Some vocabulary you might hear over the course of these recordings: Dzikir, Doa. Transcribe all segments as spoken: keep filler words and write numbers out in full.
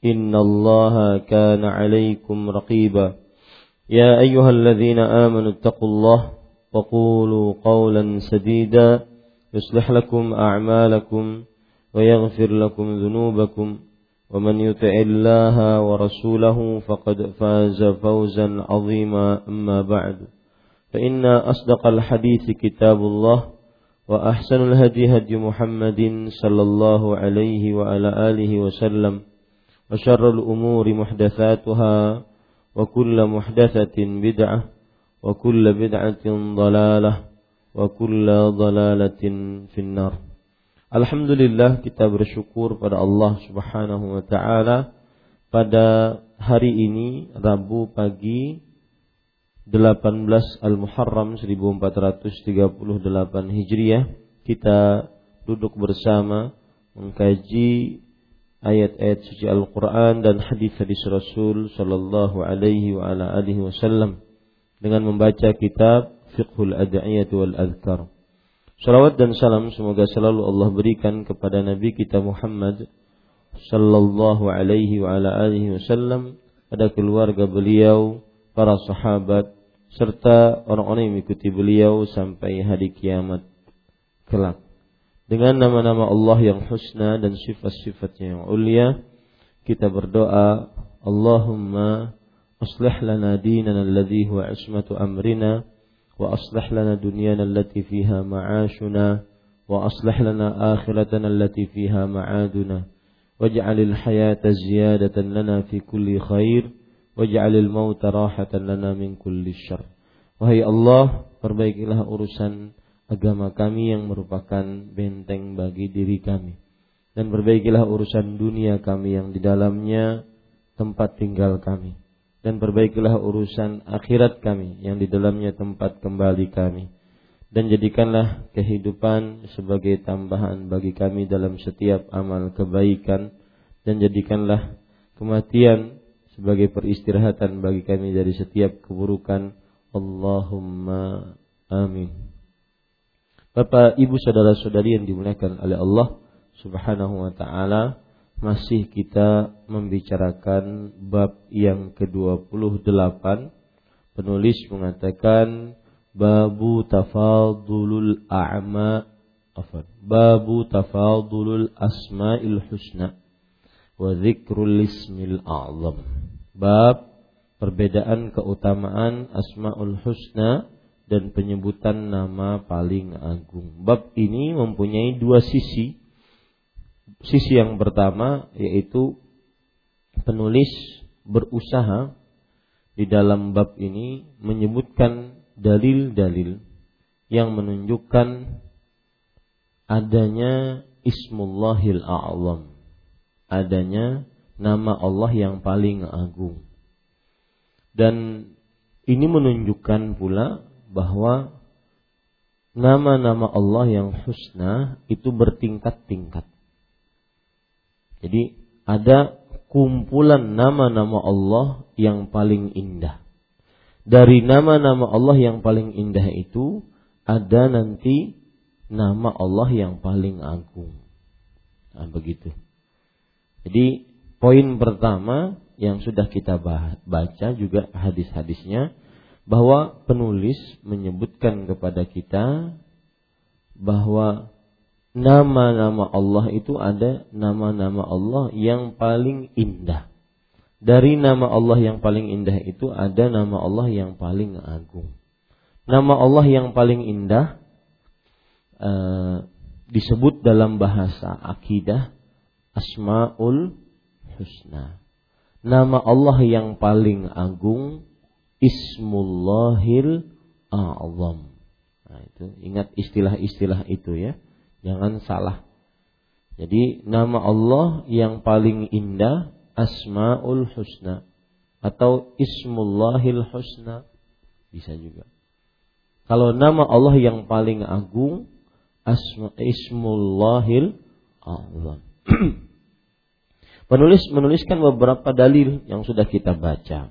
إن الله كان عليكم رقيبا يا أيها الذين آمنوا اتقوا الله وقولوا قولا سديدا يصلح لكم أعمالكم ويغفر لكم ذنوبكم ومن يطع الله ورسوله فقد فاز فوزا عظيما أما بعد فإن أصدق الحديث كتاب الله وأحسن الهدي هدي محمد صلى الله عليه وعلى آله وسلم وشر الأمور محدثاتها وكل محدثة بدعة وكل بدعة ضلالة وكل ضلالة في النار. Alhamdulillah, kita bersyukur pada Allah Subhanahu wa taala pada hari ini Rabu pagi delapan belas Al-Muharram seribu empat ratus tiga puluh delapan Hijriah kita duduk bersama mengkaji ayat-ayat suci Al-Quran dan hadis-hadis Rasul sallallahu alaihi wa ala alihi wasallam dengan membaca kitab Fiqhul Ad'iyah wal Adhkar. Salawat dan salam semoga selalu Allah berikan kepada Nabi kita Muhammad sallallahu alaihi wa ala alihi wasallam, pada keluarga beliau, para sahabat serta orang-orang yang mengikuti beliau sampai hari kiamat kelak. Dengan nama-nama Allah yang husna dan sifat-sifatnya yang ulia, kita berdoa, Allahumma aslih lana dinana alladhi huwa ismatu amrina, wa aslih lana dunyana allati fiha ma'ashuna, wa aslih lana akhiratana allati fiha ma'aduna, waj'alil hayata ziyadatan lana fi kulli khair, waj'alil mauta rahatan lana min kulli syarr. Wahai Allah, perbaikilah urusan agama kami yang merupakan benteng bagi diri kami, dan perbaikilah urusan dunia kami yang di dalamnya tempat tinggal kami, dan perbaikilah urusan akhirat kami yang di dalamnya tempat kembali kami, dan jadikanlah kehidupan sebagai tambahan bagi kami dalam setiap amal kebaikan, dan jadikanlah kematian sebagai peristirahatan bagi kami dari setiap keburukan. Allahumma amin. Bapak, ibu, saudara-saudari yang dimuliakan oleh Allah Subhanahu wa ta'ala, masih kita membicarakan bab yang kedua puluh delapan. Penulis mengatakan Babu tafadulul a'ma afan. Babu tafadulul asma'il husna wa zikrul ismil a'zam. Bab perbedaan keutamaan asma'ul husna dan penyebutan nama paling agung. Bab ini mempunyai dua sisi. Sisi yang pertama yaitu penulis berusaha di dalam bab ini menyebutkan dalil-dalil yang menunjukkan adanya Ismullahil A'zam, adanya nama Allah yang paling agung. Dan ini menunjukkan pula bahwa nama-nama Allah yang husna itu bertingkat-tingkat. Jadi ada kumpulan nama-nama Allah yang paling indah. Dari nama-nama Allah yang paling indah itu ada nanti nama Allah yang paling agung. Nah, begitu. Jadi poin pertama yang sudah kita baca juga hadis-hadisnya, bahwa penulis menyebutkan kepada kita bahwa nama-nama Allah itu ada nama-nama Allah yang paling indah. Dari nama Allah yang paling indah itu ada nama Allah yang paling agung. Nama Allah yang paling indah e, disebut dalam bahasa akidah Asmaul Husna. Nama Allah yang paling agung Ismullahil A'zam. Nah, itu ingat istilah-istilah itu ya. Jangan salah. Jadi nama Allah yang paling indah Asmaul Husna atau Ismullahil Husna bisa juga. Kalau nama Allah yang paling agung asma, Ismullahil A'zam. Penulis menuliskan beberapa dalil yang sudah kita baca,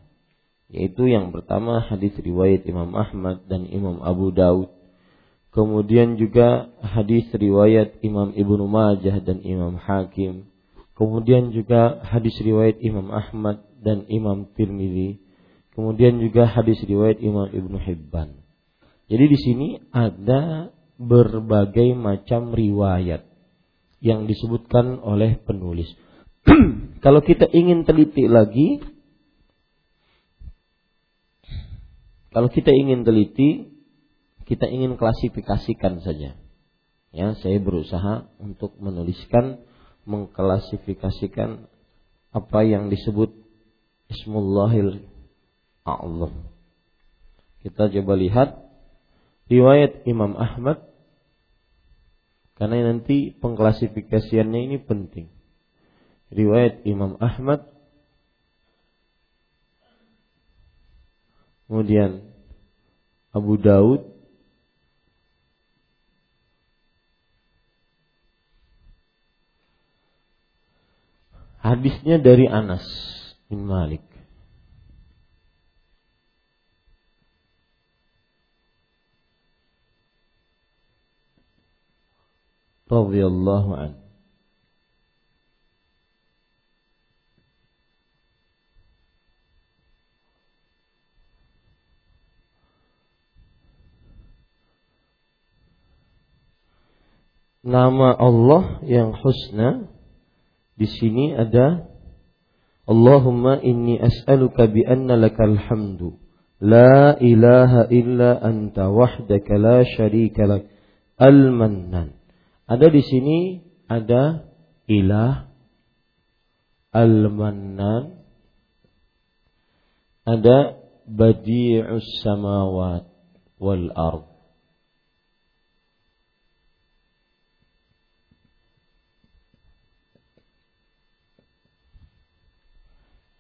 yaitu yang pertama hadis riwayat Imam Ahmad dan Imam Abu Daud, kemudian juga hadis riwayat Imam Ibnu Majah dan Imam Hakim. Kemudian juga hadis riwayat Imam Ahmad dan Imam Tirmidzi. Kemudian juga hadis riwayat Imam Ibnu Hibban. Jadi di sini ada berbagai macam riwayat yang disebutkan oleh penulis. Kalau kita ingin teliti lagi, kalau kita ingin teliti, kita ingin klasifikasikan saja. Ya, saya berusaha untuk menuliskan, mengklasifikasikan apa yang disebut Ismullahil A'zam. Kita coba lihat riwayat Imam Ahmad, karena nanti pengklasifikasiannya ini penting. Riwayat Imam Ahmad, kemudian Abu Daud, hadisnya dari Anas bin Malik. Radhiyallahu anhu. Nama Allah yang husna di sini ada Allahumma inni as'aluka bi anna lakal hamdu la ilaha illa anta wahdaka la syarika lak al-mannan. Ada di sini ada ilah, al-mannan, ada badi'us samawat wal ard.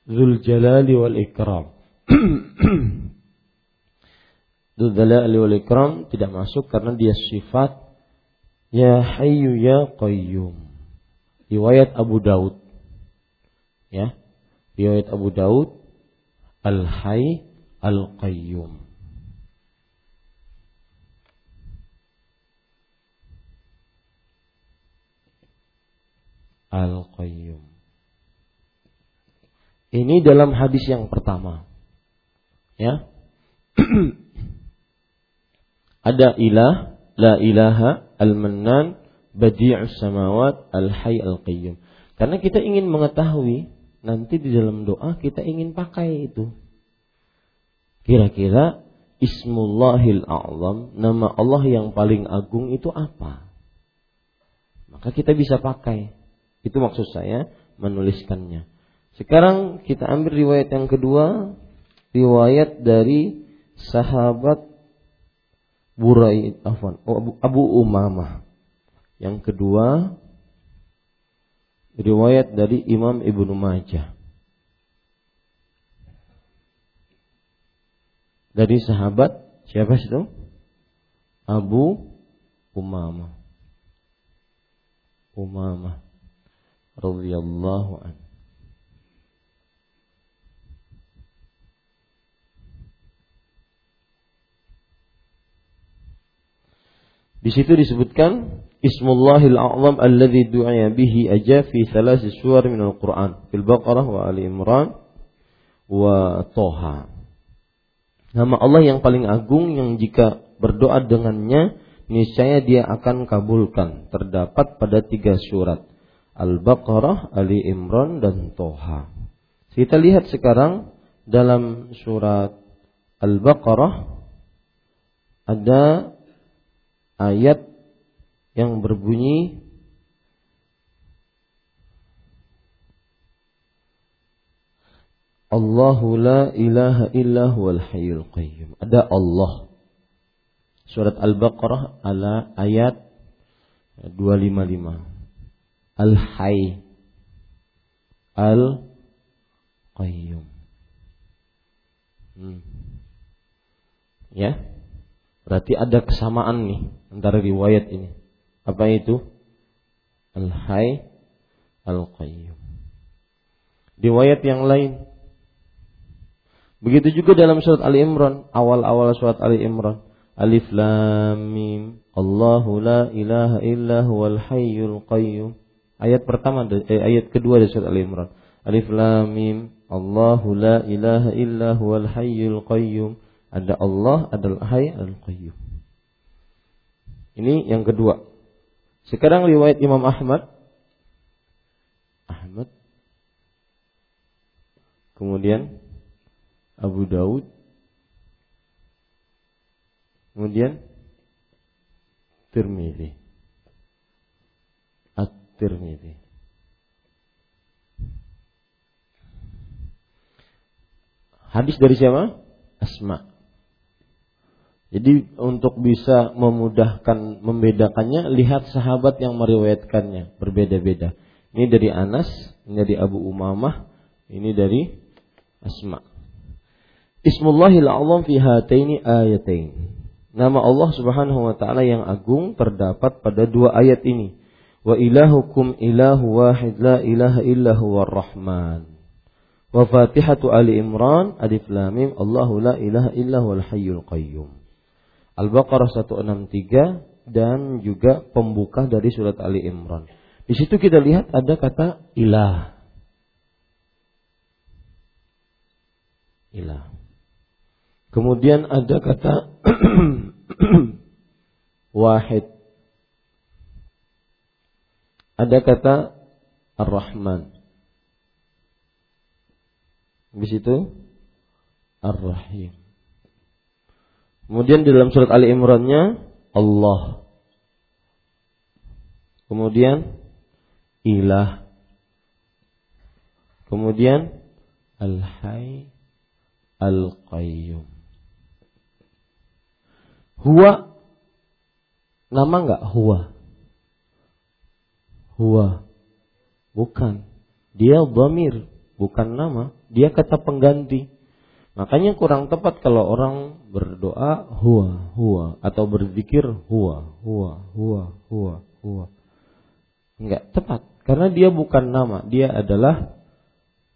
Dzul Jalali wal Ikram. Dzul Jalali wal Ikram tidak masuk karena dia sifat Ya Hayyu Ya Qayyum. Riwayat Abu Daud. Ya. Riwayat Abu Daud Al Hayy Al Qayyum. Al Qayyum. Ini dalam hadis yang pertama. Ya. Ada ilah, la ilaha, al-mannan, badi'us samawat, al-hayy al-qayyum. Karena kita ingin mengetahui nanti di dalam doa kita ingin pakai itu. Kira-kira Ismullahil A'zam, nama Allah yang paling agung itu apa? Maka kita bisa pakai. Itu maksud saya menuliskannya. Sekarang kita ambil riwayat yang kedua, riwayat dari sahabat Buraid, afwan, Abu Umamah. Yang kedua, riwayat dari Imam Ibnu Majah. Dari sahabat siapa itu? Abu Umamah. Umamah radhiyallahu anhu. Di situ disebutkan Ismullahil A'zam alladzi du'a bihi aja fi thalath suwar min al-Qur'an, fil Baqarah wa Ali Imran wa Toha. Nama Allah yang paling agung yang jika berdoa dengannya niscaya dia akan kabulkan, terdapat pada tiga surat, Al-Baqarah, Ali Imran dan Toha. Kita lihat sekarang dalam surat Al-Baqarah ada ayat yang berbunyi Allahu la ilaha illa huwal hayyul qayyum. Ada Allah. Surat Al-Baqarah ala ayat dua lima lima. Al-Hayy Al-Qayyum. Hmm. Ya. Berarti ada kesamaan nih antara riwayat ini. Apa itu? Al-Hayy Al-Qayyum. Riwayat yang lain. Begitu juga dalam surat Ali Imran, awal-awal surat Ali Imran. Alif Lam Mim. Allahu la ilaha illa huwal hayyul qayyum. Ayat pertama eh, ayat kedua dari surat Ali Imran. Alif Lam Mim. Allahu la ilaha illa huwal hayyul qayyum. Ada Allah, ada Al-Hayy Al-Qayyum. Ini yang kedua. Sekarang riwayat Imam Ahmad. Ahmad. Kemudian Abu Daud. Kemudian Tirmidzi. At-Tirmidzi. Hadis dari siapa? Asma. Jadi untuk bisa memudahkan membedakannya, lihat sahabat yang meriwayatkannya berbeda-beda. Ini dari Anas, ini dari Abu Umamah, ini dari Asma. Ismullahil a'zam fi hataini ayatain. Nama Allah Subhanahu wa taala yang agung terdapat pada dua ayat ini. Wa ilahukum ilahu wahid la ilaha illa huwar rahman. Wa Fatihatu Ali Imran alif lam mim Allahu la ilaha illa huwal hayyul qayyum. Al-Baqarah seratus enam puluh tiga dan juga pembuka dari surat Ali Imran. Di situ kita lihat ada kata ilah. Ilah. Kemudian ada kata wahid. Ada kata Ar-Rahman. Habis itu Ar-Rahim. Kemudian dalam surat Ali Imran-nya Allah. Kemudian ilah. Kemudian Al-Hayy Al-Qayyum. Huwa nama enggak? Huwa. Huwa. Bukan. Dia dhamir, bukan nama. Dia kata pengganti. Makanya kurang tepat kalau orang berdoa huwa, huwa atau berzikir huwa, huwa, huwa, huwa, huwa. Enggak tepat karena dia bukan nama, dia adalah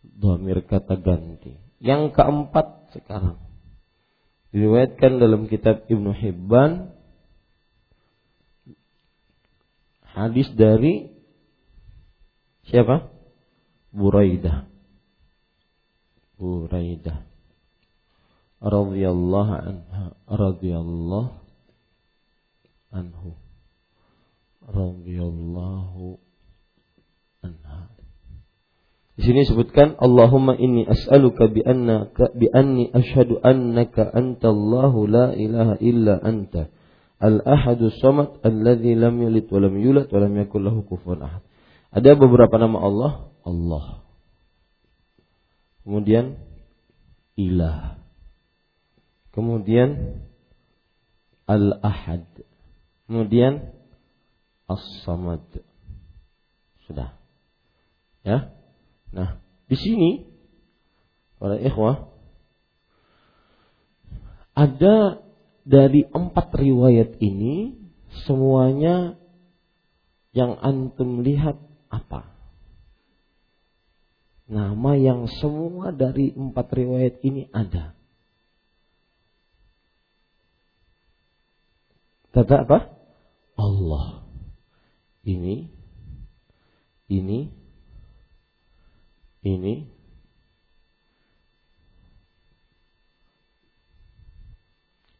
dhamir kata ganti. Yang keempat sekarang diriwayatkan dalam kitab Ibnu Hibban, hadis dari siapa? Buraidah. Buraidah radhiyallahu anha, radhiyallahu anhu, radhiyallahu anha. Di sini sebutkan Allahumma inni as'aluka bi annaka bi anni asyhadu annaka antallahu la ilaha illa anta al-ahadus samad alladzi lam yalid wa lam yulad wa lam yakul lahu kufuwan ahad. Ada beberapa nama Allah, Allah. Kemudian ilah. Kemudian al-ahad. Kemudian as-samad. Sudah. Ya. Nah, di sini para ikhwah ada dari empat riwayat ini semuanya yang antum lihat apa? Nama yang semua dari empat riwayat ini ada. Kata apa? Allah. Ini ini Ini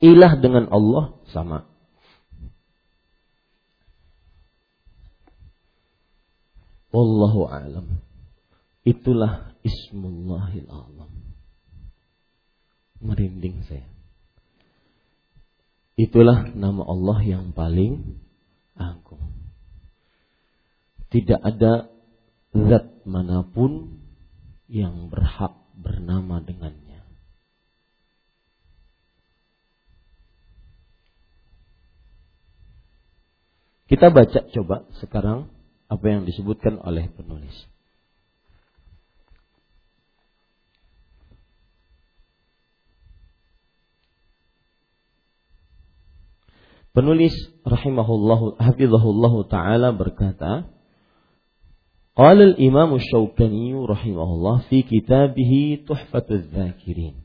ilah dengan Allah sama. Wallahu a'lam. Itulah Ismullahil A'lam. Merinding saya. Itulah nama Allah yang paling agung. Tidak ada zat manapun yang berhak bernama dengannya. Kita baca coba sekarang apa yang disebutkan oleh penulis. Penulis rahimahullahu hafizahullahu ta'ala berkata, qala al-imam asy-Syaukani rahimahullah fi kitabih Tuhfatuz Dzakirin.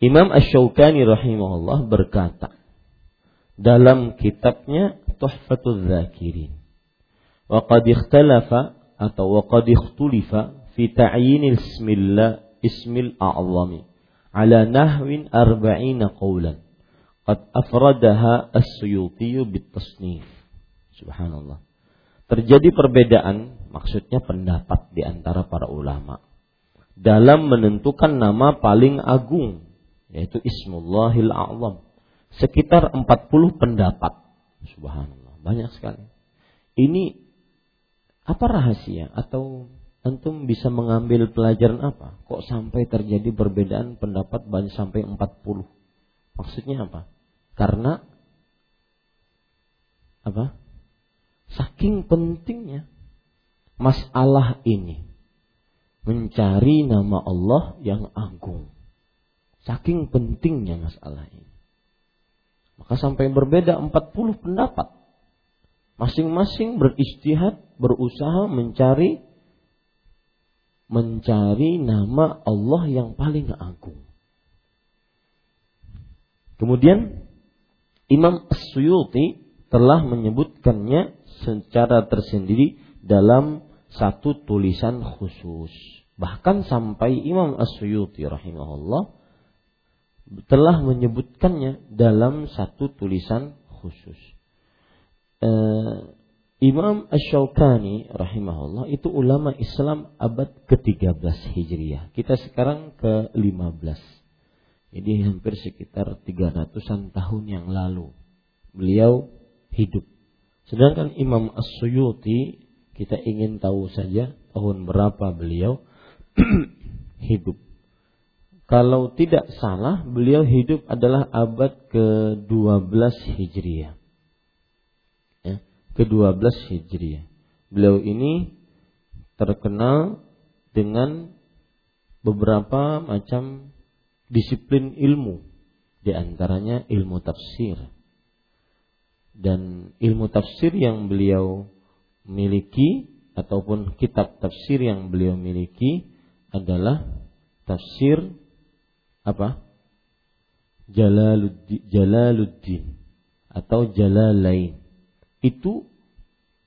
Imam asy-Syaukani rahimahullah berkata dalam kitabnya Tuhfatuz Dzakirin, wa qad ikhtalafa atau wa qad ikhtulifa fi ta'yin ismillah ismil a'zami ala nahwin arba'ina qawlan. Qad afradaha as-Suyuti bit-tasnif. Subhanallah. Terjadi perbedaan, maksudnya pendapat di antara para ulama dalam menentukan nama paling agung, yaitu Ismullahil A'lam. Sekitar empat puluh pendapat. Subhanallah, banyak sekali. Ini apa rahasia atau antum bisa mengambil pelajaran apa? Kok sampai terjadi perbedaan pendapat banyak sampai empat puluh? Maksudnya apa? Karena apa? Saking pentingnya masalah ini, mencari nama Allah yang agung. Saking pentingnya masalah ini, maka sampai berbeda empat puluh pendapat. Masing-masing berijtihad, berusaha mencari mencari nama Allah yang paling agung. Kemudian Imam As-Suyuti telah menyebutkannya secara tersendiri dalam satu tulisan khusus. Bahkan sampai Imam As-Suyuti rahimahullah telah menyebutkannya dalam satu tulisan khusus. Uh, Imam Asy-Syaukani rahimahullah itu ulama Islam abad ketiga belas Hijriah. Kita sekarang ke lima belas. Jadi hampir sekitar tiga ratusan tahun yang lalu beliau hidup. Sedangkan Imam As-Suyuti kita ingin tahu saja tahun berapa beliau hidup. Kalau tidak salah beliau hidup adalah abad ke dua belas Hijriah. Ya, ke dua belas Hijriah. Beliau ini terkenal dengan beberapa macam disiplin ilmu, di antaranya ilmu tafsir. Dan ilmu tafsir yang beliau miliki ataupun kitab tafsir yang beliau miliki adalah tafsir apa? Jalaluddin, Jalaluddin atau Jalalain. Itu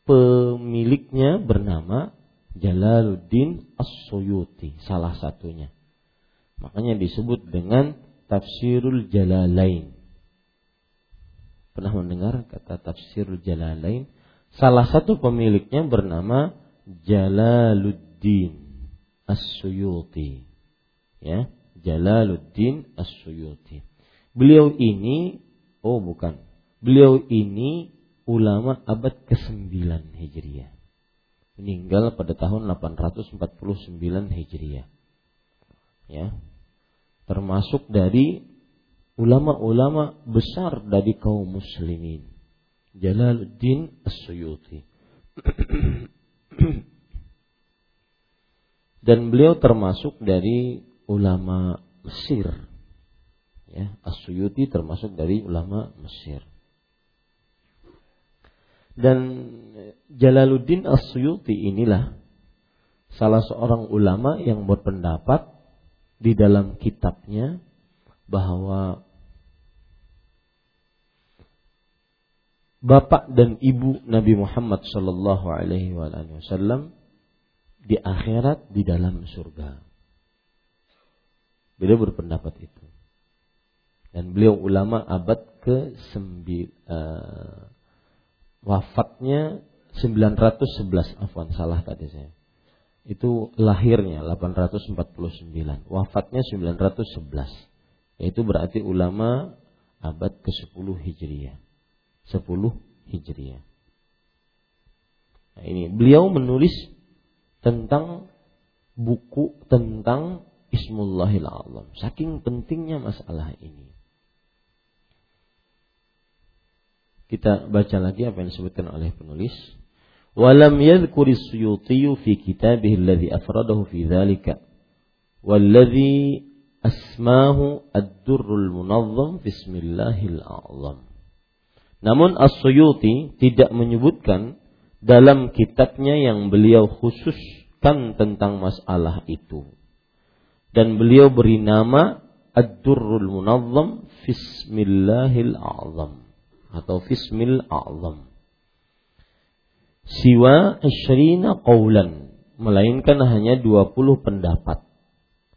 pemiliknya bernama Jalaluddin As-Suyuti, salah satunya. Makanya disebut dengan Tafsirul Jalalain. Pernah mendengar kata Tafsirul Jalalain? Salah satu pemiliknya bernama Jalaluddin As-Suyuti. Ya, Jalaluddin As-Suyuti. Beliau ini, oh bukan, beliau ini ulama abad kesembilan Hijriah. Meninggal pada tahun delapan ratus empat puluh sembilan Hijriah. Ya, termasuk dari ulama-ulama besar dari kaum muslimin, Jalaluddin As-Suyuti. Dan beliau termasuk dari ulama Mesir. Ya, As-Suyuti termasuk dari ulama Mesir. Dan Jalaluddin As-Suyuti inilah salah seorang ulama yang berpendapat di dalam kitabnya bahwa bapak dan ibu Nabi Muhammad sallallahu alaihi wasallam di akhirat di dalam surga. Beliau berpendapat itu. Dan beliau ulama abad ke sembilan, uh, wafatnya sembilan ratus sebelas, afwan salah tadi saya. itu lahirnya delapan ratus empat puluh sembilan, wafatnya sembilan ratus sebelas. Itu berarti ulama abad kesepuluh Hijriah. sepuluh Hijriah. Nah, ini beliau menulis tentang buku tentang Ismullahil A'zam. Saking pentingnya masalah ini. Kita baca lagi apa yang disebutkan oleh penulis. Walam yadhkuris Suyuti fi kitabih alladhi afradahu fi dhalika walladhi asmahu ad-durrul munazzam bismillahil a'zam. Namun As-Suyuti tidak menyebutkan dalam kitabnya yang beliau khususkan tentang masalah itu, dan beliau beri nama ad-durrul munazzam bismillahil a'zam atau bismil a'zam. Siwa asyrina qawlan, melainkan hanya dua puluh pendapat.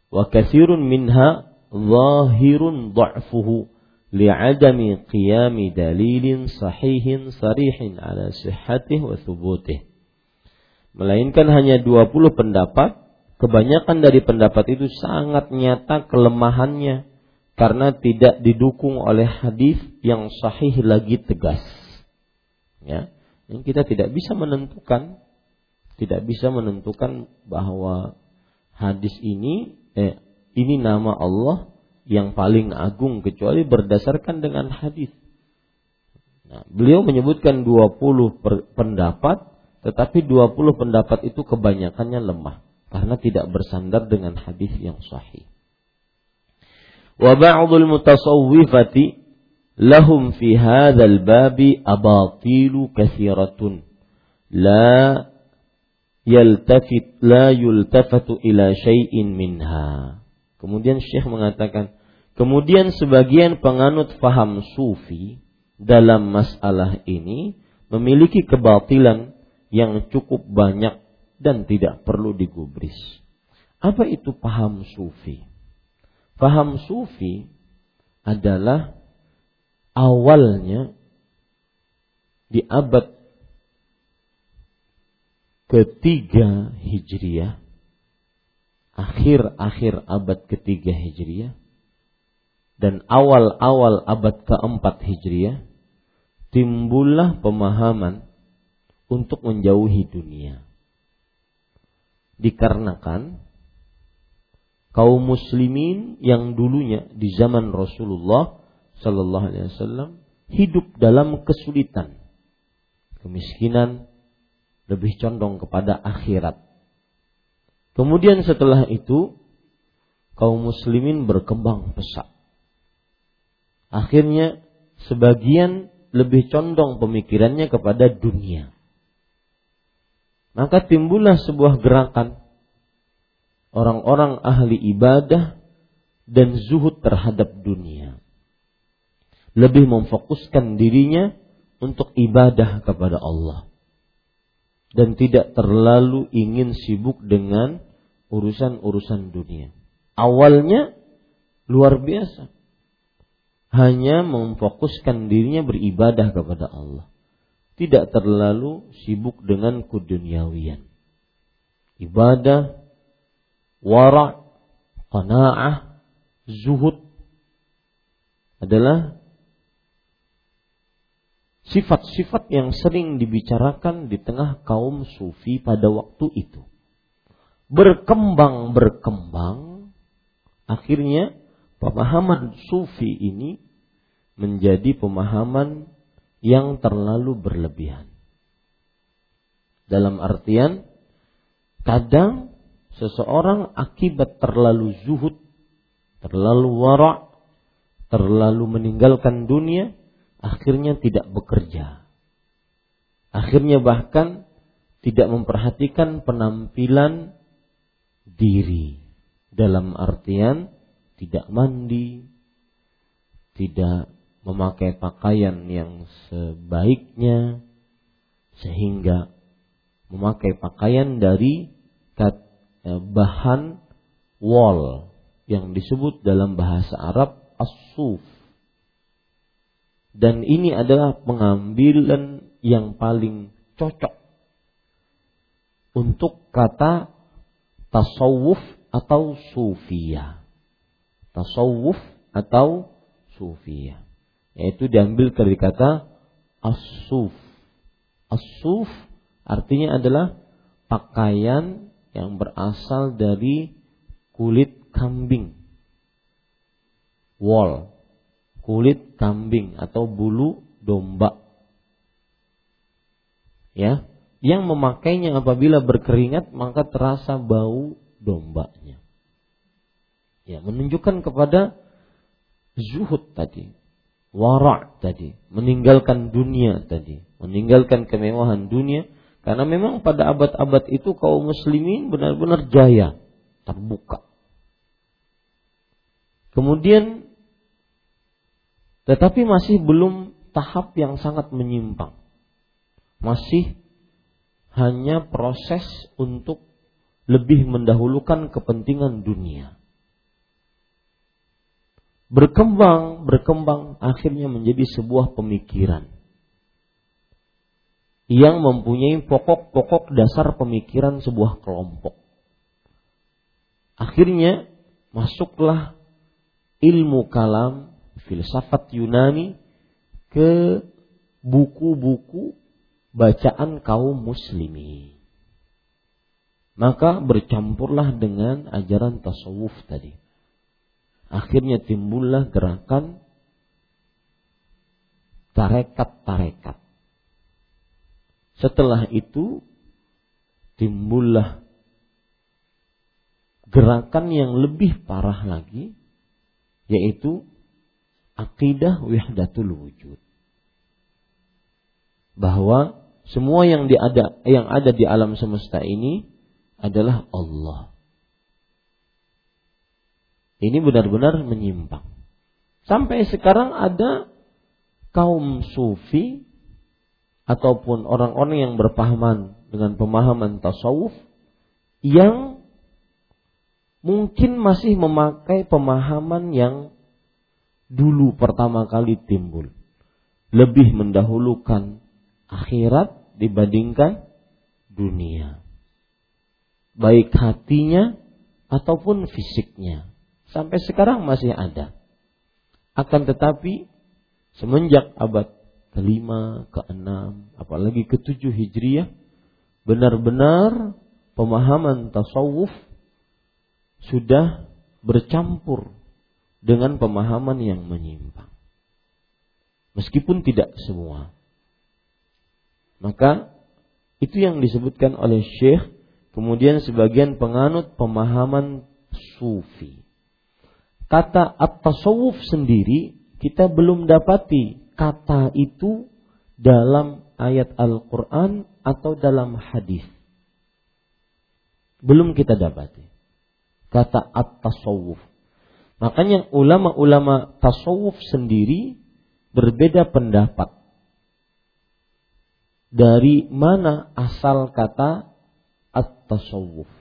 Wa katsirun minha zahirun dha'fuhu li'adami qiyami dalilin sahihin sarihin ala sihhatih wa thubutih. Melainkan hanya dua puluh pendapat, kebanyakan dari pendapat itu sangat nyata kelemahannya karena tidak didukung oleh hadis yang sahih lagi tegas. Ya. Yang kita tidak bisa menentukan, tidak bisa menentukan bahwa hadis ini, eh, ini nama Allah yang paling agung, kecuali berdasarkan dengan hadis. Nah, beliau menyebutkan dua puluh per- pendapat, tetapi dua puluh pendapat itu kebanyakannya lemah, karena tidak bersandar dengan hadis yang sahih. Wa ba'dul mutasawwifati lahum fi hadzal babi abatilu katsiratun la yaltafit la yultafatu ila syai'in minha. Kemudian Syekh mengatakan, kemudian sebagian penganut faham sufi dalam masalah ini memiliki kebatilan yang cukup banyak dan tidak perlu digubris. Apa itu faham sufi? Faham sufi adalah awalnya di abad ketiga Hijriah, akhir-akhir abad ketiga Hijriah, dan awal-awal abad keempat Hijriah, timbullah pemahaman untuk menjauhi dunia. Dikarenakan kaum muslimin yang dulunya di zaman Rasulullah Sallallahu Alaihi Wasallam hidup dalam kesulitan, kemiskinan, lebih condong kepada akhirat. Kemudian setelah itu kaum muslimin berkembang pesat. Akhirnya sebagian lebih condong pemikirannya kepada dunia. Maka timbullah sebuah gerakan orang-orang ahli ibadah dan zuhud terhadap dunia, lebih memfokuskan dirinya untuk ibadah kepada Allah dan tidak terlalu ingin sibuk dengan urusan-urusan dunia. Awalnya luar biasa, hanya memfokuskan dirinya beribadah kepada Allah, tidak terlalu sibuk dengan keduniawian. Ibadah, wara', qanaah, zuhud adalah sifat-sifat yang sering dibicarakan di tengah kaum sufi pada waktu itu. Berkembang-berkembang, akhirnya pemahaman sufi ini menjadi pemahaman yang terlalu berlebihan. Dalam artian, kadang seseorang akibat terlalu zuhud, terlalu wara', terlalu meninggalkan dunia, akhirnya tidak bekerja. Akhirnya bahkan tidak memperhatikan penampilan diri. Dalam artian tidak mandi, tidak memakai pakaian yang sebaiknya, sehingga memakai pakaian dari bahan wol yang disebut dalam bahasa Arab as-suf. Dan ini adalah pengambilan yang paling cocok untuk kata tasawuf atau sufiyah. Tasawuf atau sufiyah. Yaitu diambil dari kata as-suf. As-suf artinya adalah pakaian yang berasal dari kulit kambing. Wool, kulit kambing atau bulu domba. Ya, yang memakainya apabila berkeringat maka terasa bau dombanya. Ya, menunjukkan kepada zuhud tadi, wara' tadi, meninggalkan dunia tadi, meninggalkan kemewahan dunia, karena memang pada abad-abad itu kaum muslimin benar-benar jaya, terbuka. Kemudian tetapi masih belum tahap yang sangat menyimpang. Masih hanya proses untuk lebih mendahulukan kepentingan dunia. Berkembang, berkembang akhirnya menjadi sebuah pemikiran yang mempunyai pokok-pokok dasar pemikiran sebuah kelompok. Akhirnya masuklah ilmu kalam, filsafat Yunani ke buku-buku bacaan kaum muslimin. Maka bercampurlah dengan ajaran tasawuf tadi. Akhirnya timbullah gerakan tarekat-tarekat. Setelah itu timbullah gerakan yang lebih parah lagi, yaitu aqidah wahdatul wujud. Bahwa semua yang diada, yang ada di alam semesta ini adalah Allah. Ini benar-benar menyimpang. Sampai sekarang ada kaum sufi ataupun orang-orang yang berpahaman dengan pemahaman tasawuf yang mungkin masih memakai pemahaman yang dulu pertama kali timbul. Lebih mendahulukan akhirat dibandingkan dunia, baik hatinya ataupun fisiknya. Sampai sekarang masih ada. Akan tetapi semenjak abad kelima, keenam, apalagi ketujuh hijriah, benar-benar pemahaman tasawuf sudah bercampur dengan pemahaman yang menyimpang. Meskipun tidak semua. Maka itu yang disebutkan oleh Syekh. Kemudian sebagian penganut pemahaman sufi. Kata at-tasawuf sendiri kita belum dapati kata itu dalam ayat Al-Quran atau dalam hadis. Belum kita dapati kata at-tasawuf. Makanya ulama-ulama tasawuf sendiri berbeda pendapat dari mana asal kata at-tasawuf.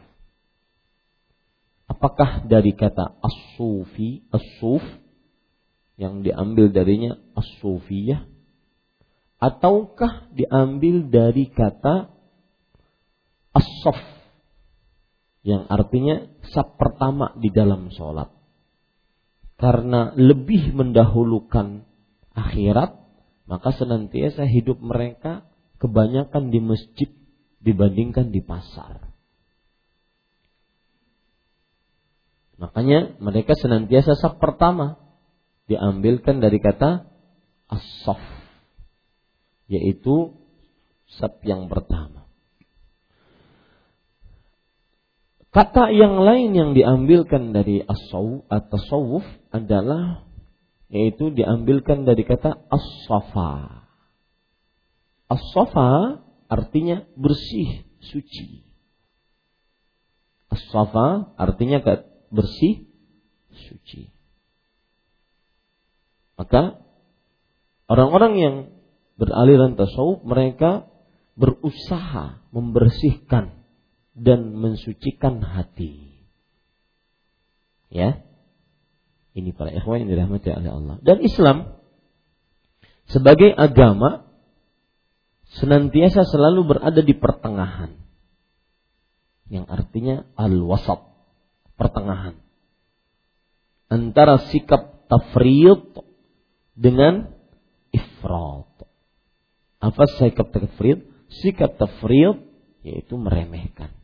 Apakah dari kata as-sufi, as-suf, yang diambil darinya as-sufiyah, ataukah diambil dari kata as-saf, yang artinya saf pertama di dalam sholat. Karena lebih mendahulukan akhirat, maka senantiasa hidup mereka kebanyakan di masjid dibandingkan di pasar. Makanya mereka senantiasa saf pertama, diambilkan dari kata as-saf, yaitu saf yang pertama. Kata yang lain yang diambilkan dari as-tasawuf adalah, yaitu diambilkan dari kata as-safa. As-safa artinya bersih, suci. As-safa artinya bersih, suci. Maka orang-orang yang beraliran tasawuf mereka berusaha membersihkan dan mensucikan hati. Ya. Ini para ikhwan yang dirahmati oleh Allah. Dan Islam sebagai agama senantiasa selalu berada di pertengahan. yang artinya al-wasat, pertengahan antara sikap tafriyut dengan ifrat. Apa sikap tafriyut? Sikap tafriyut yaitu meremehkan.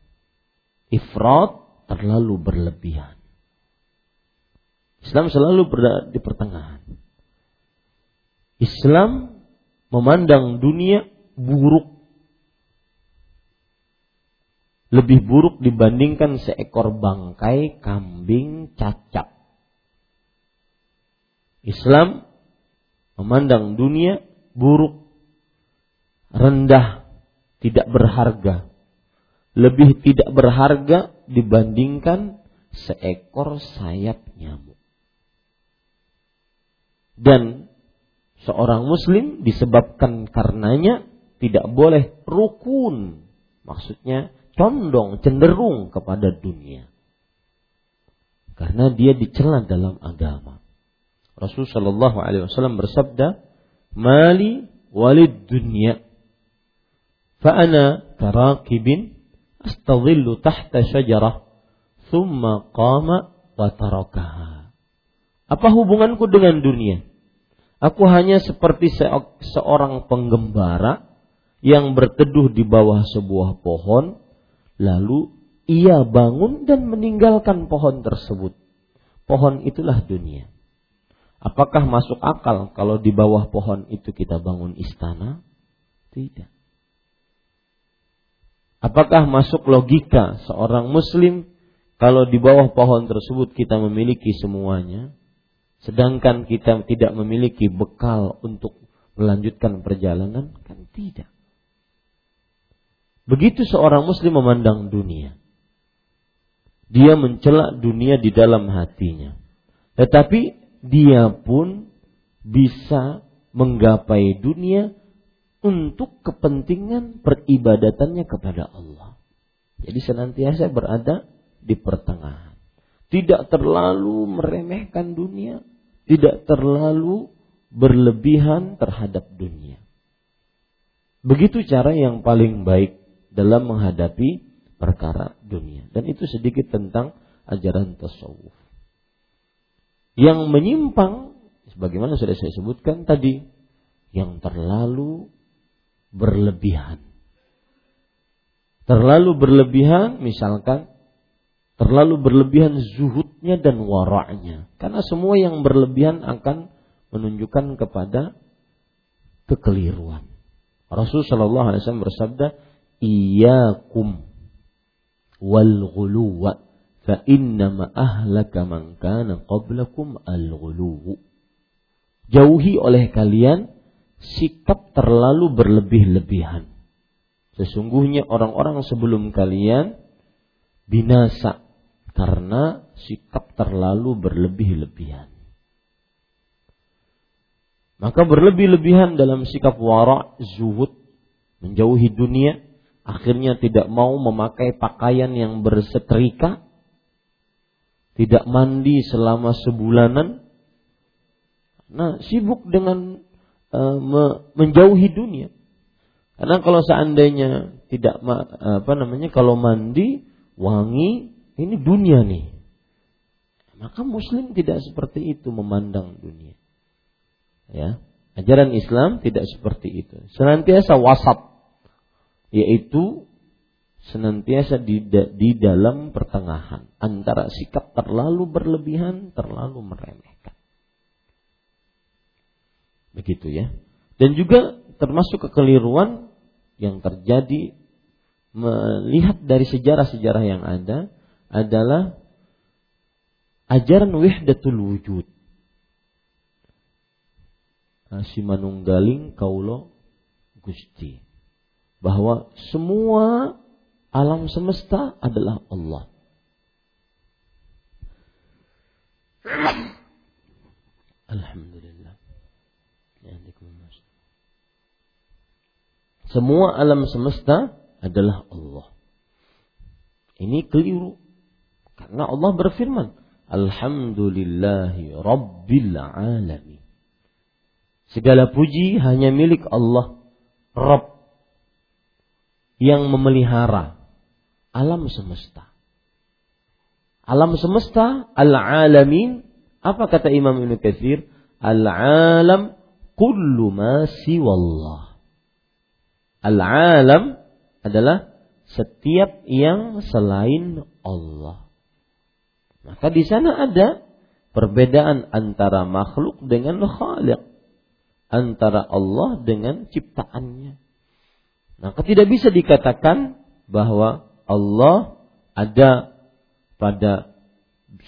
Ifrat terlalu berlebihan. Islam selalu berada di pertengahan. Islam memandang dunia buruk, lebih buruk dibandingkan seekor bangkai kambing cacat. Islam memandang dunia buruk, rendah, tidak berharga, lebih tidak berharga dibandingkan seekor sayap nyamuk. Dan seorang muslim disebabkan karenanya tidak boleh rukun, maksudnya condong, cenderung kepada dunia, karena dia dicela dalam agama. Rasulullah Shallallahu Alaihi Wasallam bersabda, "Mali walid dunya, faana karakibin astadillu tahta syajarah, thumma qama wa tarakaha." Apa hubunganku dengan dunia? Aku hanya seperti seorang penggembara yang berteduh di bawah sebuah pohon, lalu ia bangun dan meninggalkan pohon tersebut. Pohon itulah dunia. Apakah masuk akal kalau di bawah pohon itu kita bangun istana? Tidak. Apakah masuk logika seorang muslim kalau di bawah pohon tersebut kita memiliki semuanya, sedangkan kita tidak memiliki bekal untuk melanjutkan perjalanan? Kan tidak. Begitu seorang muslim memandang dunia, dia mencela dunia di dalam hatinya, tetapi dia pun bisa menggapai dunia untuk kepentingan peribadatannya kepada Allah. Jadi senantiasa berada di pertengahan, tidak terlalu meremehkan dunia, tidak terlalu berlebihan terhadap dunia. Begitu cara yang paling baik dalam menghadapi perkara dunia. Dan itu sedikit tentang ajaran tasawuf. Yang menyimpang, sebagaimana sudah saya sebutkan tadi, yang terlalu berlebihan. Terlalu berlebihan, misalkan, terlalu berlebihan zuhudnya dan wara'nya. Karena semua yang berlebihan akan menunjukkan kepada kekeliruan. Rasul Shallallahu Alaihi Wasallam bersabda, Iyyakum wal-ghuluwa fa innama ahlaka man kana qablakum al-ghuluwu. Jauhi oleh kalian sikap terlalu berlebih-lebihan. Sesungguhnya orang-orang sebelum kalian binasa karena sikap terlalu berlebih-lebihan. Maka berlebih-lebihan dalam sikap wara', zuhud, menjauhi dunia, akhirnya tidak mau memakai pakaian yang bersetrika, tidak mandi selama sebulanan. Nah, sibuk dengan e, me, menjauhi dunia. Karena kalau seandainya tidak apa namanya kalau mandi wangi, ini dunia nih. Maka muslim tidak seperti itu memandang dunia. Ya, ajaran Islam tidak seperti itu. Senantiasa wasat, yaitu senantiasa di, di dalam pertengahan antara sikap terlalu berlebihan, terlalu meremehkan. Begitu ya. Dan juga termasuk kekeliruan yang terjadi melihat dari sejarah-sejarah yang ada adalah ajaran wahdatul wujud. Simanunggaling kaulo gusti, bahwa semua alam semesta adalah Allah. Alhamdulillah. Semua alam semesta adalah Allah. Ini keliru. Karena Allah berfirman, Alhamdulillahi Rabbil Alamin. Segala puji hanya milik Allah, Rabb, yang memelihara alam semesta. Alam semesta, al-alamin. Apa kata Imam Ibnu Katsir? Al-alam kullu ma siwallah. Al-alam adalah setiap yang selain Allah. Maka di sana ada perbedaan antara makhluk dengan khaliq, antara Allah dengan ciptaannya. Maka tidak bisa dikatakan bahwa Allah ada pada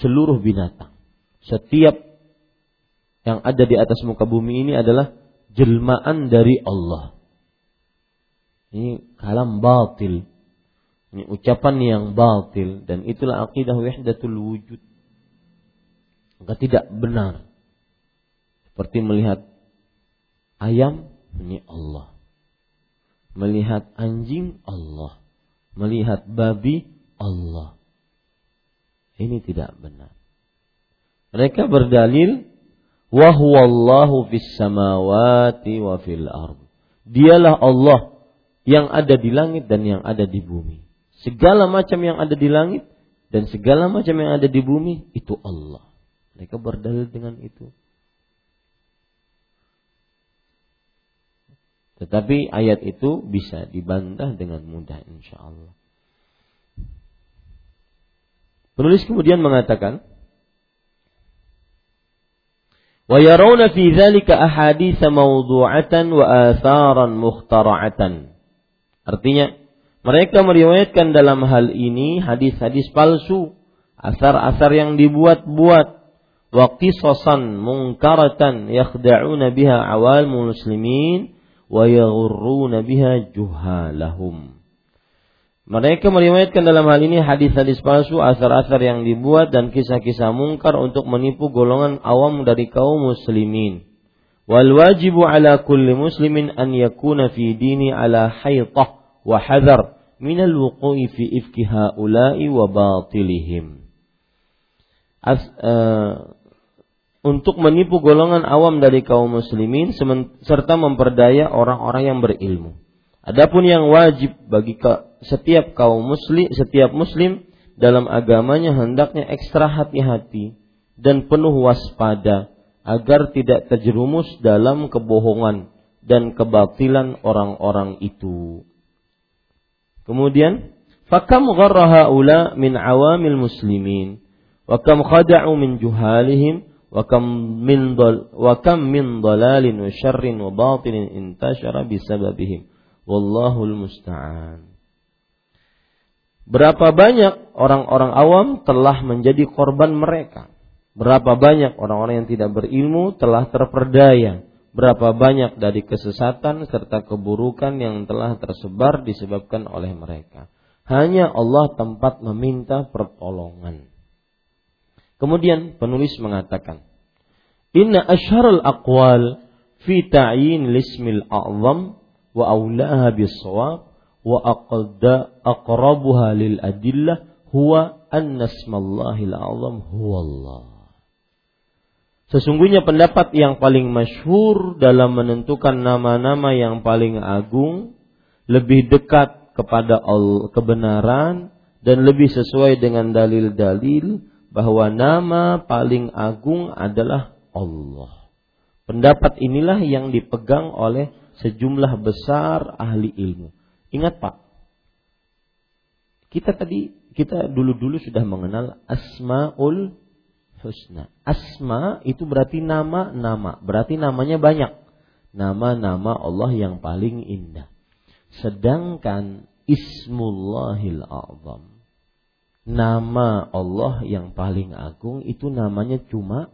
seluruh binatang. Setiap yang ada di atas muka bumi ini adalah jelmaan dari Allah. Ini kalam batil. Ini ucapan yang batil. Dan itulah akidah wahdatul wujud. Maka tidak benar. Seperti melihat ayam, ini Allah. Melihat anjing, Allah. Melihat babi, Allah. Ini tidak benar. Mereka berdalil, wa huwallahu fis samawati wa fil ard. Dialah Allah yang ada di langit dan yang ada di bumi. Segala macam yang ada di langit dan segala macam yang ada di bumi itu Allah. Mereka berdalil dengan itu. Tetapi ayat itu bisa dibantah dengan mudah insyaallah. Penulis kemudian mengatakan, wa yarawna fi dzalika ahaditsa mawdhu'atan wa atharan mukhtara'atan. Artinya, mereka meriwayatkan dalam hal ini hadis-hadis palsu, asar-asar yang dibuat-buat, wa qisasan munkaratan yakhda'una biha awal muslimin wa yaghurruna biha juhalahum. Mereka meriwayatkan dalam hal ini hadis-hadis palsu, asar-asar yang dibuat dan kisah-kisah mungkar untuk menipu golongan awam dari kaum muslimin. Wal wajibu ala kulli muslimin an yakuna fi dini ala haytah wa hadhar minal wuqu'i fi ifki haula'i wa batilihim. As, uh, untuk menipu golongan awam dari kaum muslimin serta memperdaya orang-orang yang berilmu. Adapun yang wajib bagi setiap kaum muslim, setiap muslim dalam agamanya hendaknya ekstra hati-hati dan penuh waspada agar tidak terjerumus dalam kebohongan dan kebatilan orang-orang itu. Kemudian, fakam gharra haula min awamil muslimin, wa kam khada'u min juhalihim, wa kam min dal, wa kam min dalalin wa syarrin wa batilin intashara bisababihim. Wallahul musta'an. Berapa banyak orang-orang awam telah menjadi korban mereka. Berapa banyak orang-orang yang tidak berilmu telah terperdaya. Berapa banyak dari kesesatan serta keburukan yang telah tersebar disebabkan oleh mereka. Hanya Allah tempat meminta pertolongan. Kemudian penulis mengatakan, inna asyharul aqwal fi ta'yin lismil a'zam wa aulaha bis-shawab wa aqda aqrabuha lil adillah huwa anna ismallahil a'zam huwallah. Sesungguhnya pendapat yang paling masyhur dalam menentukan nama-nama yang paling agung lebih dekat kepada kebenaran dan lebih sesuai dengan dalil-dalil bahwa nama paling agung adalah Allah. Pendapat inilah yang dipegang oleh sejumlah besar ahli ilmu. Ingat Pak, kita tadi kita dulu-dulu sudah mengenal Asmaul Husna. Asma itu berarti nama-nama, berarti namanya banyak. Nama-nama Allah yang paling indah. Sedangkan Ismullahil A'zam, nama Allah yang paling agung, itu namanya cuma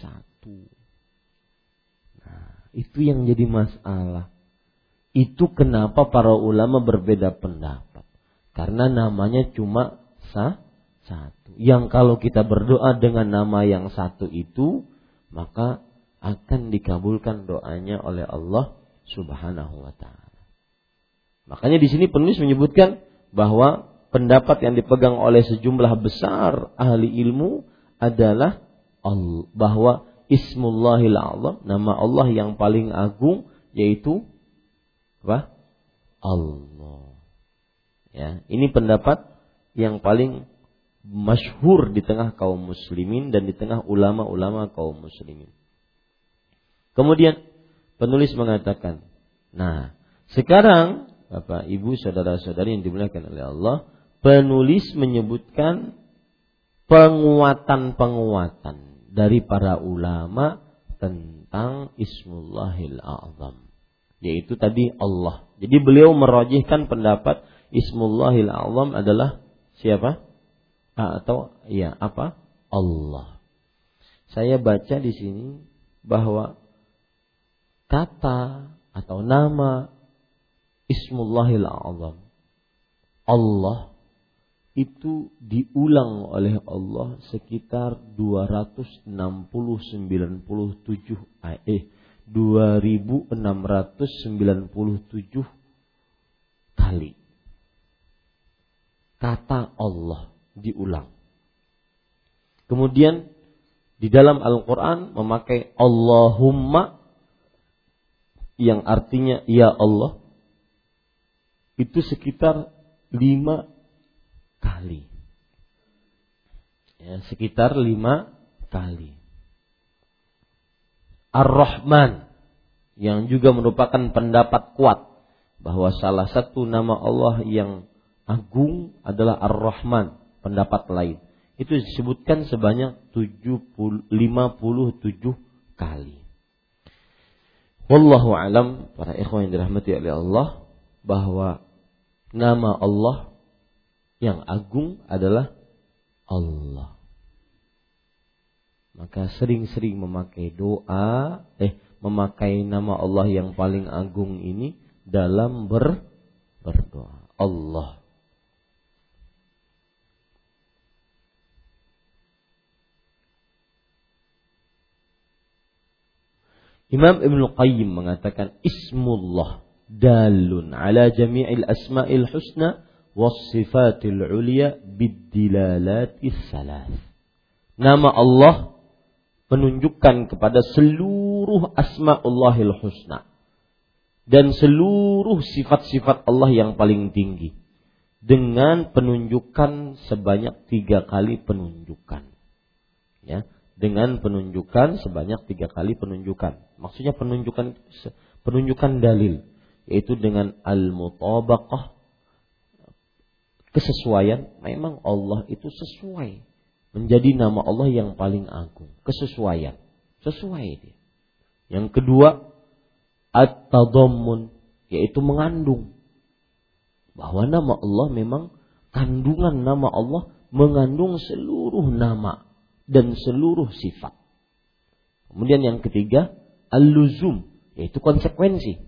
satu. Itu yang jadi masalah. Itu kenapa para ulama berbeda pendapat. Karena namanya cuma sah, satu. Yang kalau kita berdoa dengan nama yang satu itu, maka akan dikabulkan doanya oleh Allah Subhanahu wa ta'ala. Makanya di sini penulis menyebutkan bahwa pendapat yang dipegang oleh sejumlah besar ahli ilmu adalah Allah, bahwa Ismullahil A'zam, nama Allah yang paling agung, yaitu apa? Allah. Ya, ini pendapat yang paling masyhur di tengah kaum muslimin dan di tengah ulama-ulama kaum muslimin. Kemudian penulis mengatakan, nah sekarang Bapak, Ibu, saudara-saudari yang dimuliakan oleh Allah, penulis menyebutkan penguatan-penguatan dari para ulama tentang Ismullahil A'zam, yaitu tadi Allah. Jadi beliau merojihkan pendapat Ismullahil A'zam adalah siapa? Atau ya apa? Allah. Saya baca di sini bahwa kata atau nama Ismullahil A'zam, Allah, itu diulang oleh Allah sekitar dua ratus enam puluh sembilan puluh tujuh eh dua ribu enam ratus sembilan puluh tujuh kali. Kata Allah diulang. Kemudian di dalam Al-Qur'an memakai Allahumma yang artinya ya Allah, itu sekitar lima kali. Ya, sekitar lima kali. Ar-Rahman yang juga merupakan pendapat kuat bahwa salah satu nama Allah yang agung adalah Ar-Rahman, pendapat lain. Itu disebutkan sebanyak tujuh puluh, lima puluh tujuh kali. Wallahu alam, para ikhwan yang dirahmati oleh Allah, bahwa nama Allah yang agung adalah Allah. Maka sering-sering memakai doa, eh memakai nama Allah yang paling agung ini dalam ber, berdoa. Allah. Imam Ibnu Qayyim mengatakan Ismullah dalun ala jami'il asma'il husna was sifatil ulia bidilalatis salas. Nama Allah menunjukkan kepada seluruh asma'ullahil husna dan seluruh sifat-sifat Allah yang paling tinggi dengan penunjukan sebanyak tiga kali penunjukan. Ya, dengan penunjukan sebanyak tiga kali penunjukan. Maksudnya penunjukan penunjukan dalil, yaitu dengan al-mutabaqah, kesesuaian. Memang Allah itu sesuai, menjadi nama Allah yang paling agung, kesesuaian, sesuai dia. Yang kedua at-tadammun, yaitu mengandung, bahwa nama Allah memang kandungan nama Allah mengandung seluruh nama dan seluruh sifat. Kemudian yang ketiga al-luzum, yaitu konsekuensi.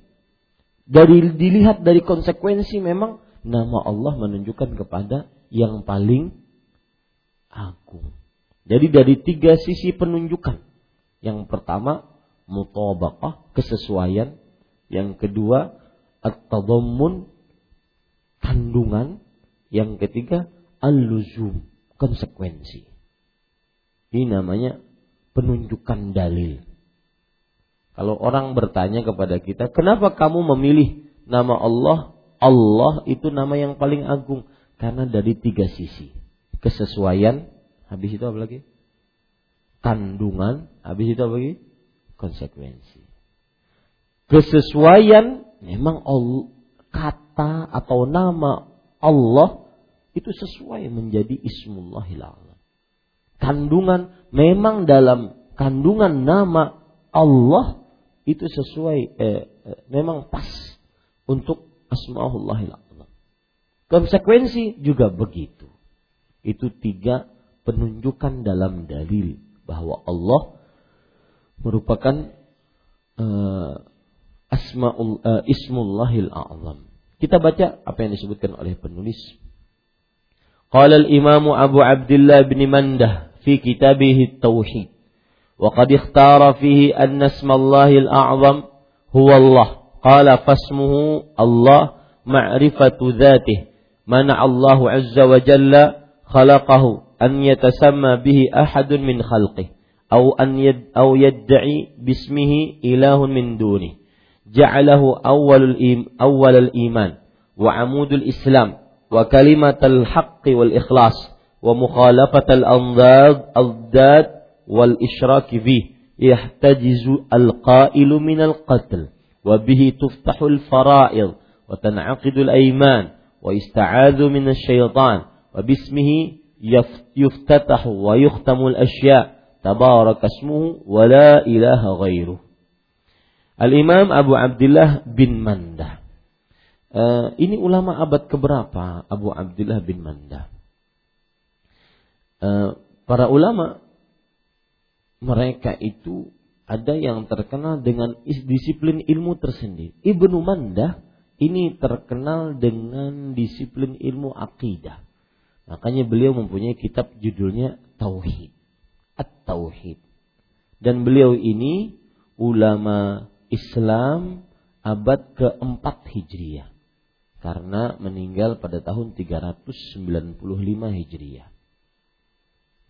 Dari dilihat dari konsekuensi memang nama Allah menunjukkan kepada yang paling agung. Jadi dari tiga sisi penunjukan. Yang pertama mutabaqah, kesesuaian. Yang kedua at-tadammun, kandungan. Yang ketiga al-luzum, konsekuensi. Ini namanya penunjukan dalil. Kalau orang bertanya kepada kita, kenapa kamu memilih nama Allah? Allah itu nama yang paling agung. Karena dari tiga sisi. Kesesuaian, habis itu apa lagi? Kandungan, habis itu apa lagi? Konsekuensi. Kesesuaian, memang Allah, kata atau nama Allah itu sesuai menjadi Ismullahil A'zam. Kandungan, memang dalam kandungan nama Allah itu sesuai, eh, eh, memang pas untuk Asma'ullahil A'zam. Konsekuensi juga begitu. Itu tiga penunjukan dalam dalil bahwa Allah merupakan eh, Asma'ul eh, Ismullahil A'zam. Kita baca apa yang disebutkan oleh penulis. Qala al-Imam Abu Abdillah bin Mandah في كتابه التوحيد وقد اختار فيه أن اسم الله الأعظم هو الله قال فاسمه الله معرفة ذاته منع الله عز وجل خلقه أن يتسمى به أحد من خلقه أو أن يد أو يدعي باسمه إله من دونه جعله أول الإيمان وعمود الإسلام wa kalimatal haqqi wal ikhlas wa mukhalafatal andad aldad wal isyraki fi yahtajizu alqailu minal qatl wa bihi tuftahul fara'id wa tan'aqidul ayman wa ista'adhu minasy syaitan wa bismihi yuftatahu wa yukhtamul asya' tabarakasmuhu wa la ilaha ghairuh. Al-Imam Abu Abdullah bin Mandah. Uh, ini ulama abad keberapa Abu Abdullah bin Mandah? Uh, para ulama mereka itu ada yang terkenal dengan disiplin ilmu tersendiri. Ibnu Mandah ini terkenal dengan disiplin ilmu akidah. Makanya beliau mempunyai kitab judulnya Tauhid, At-Tauhid. Dan beliau ini ulama Islam abad keempat Hijriah, karena meninggal pada tahun tiga ratus sembilan puluh lima Hijriah.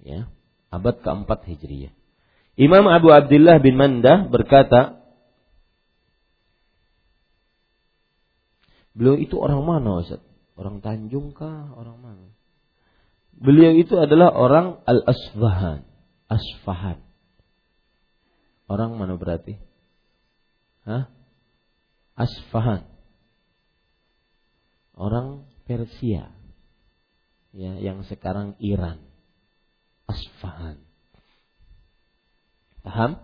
Ya, abad keempat Hijriah. Imam Abu Abdullah bin Mandah berkata, beliau itu orang mana, Ustaz? Orang Tanjung kah? Orang mana? Beliau itu adalah orang Al-Asfahan. Asfahan. Orang mana berarti? Hah? Asfahan. Orang Persia, ya, yang sekarang Iran. Asfahan. Paham?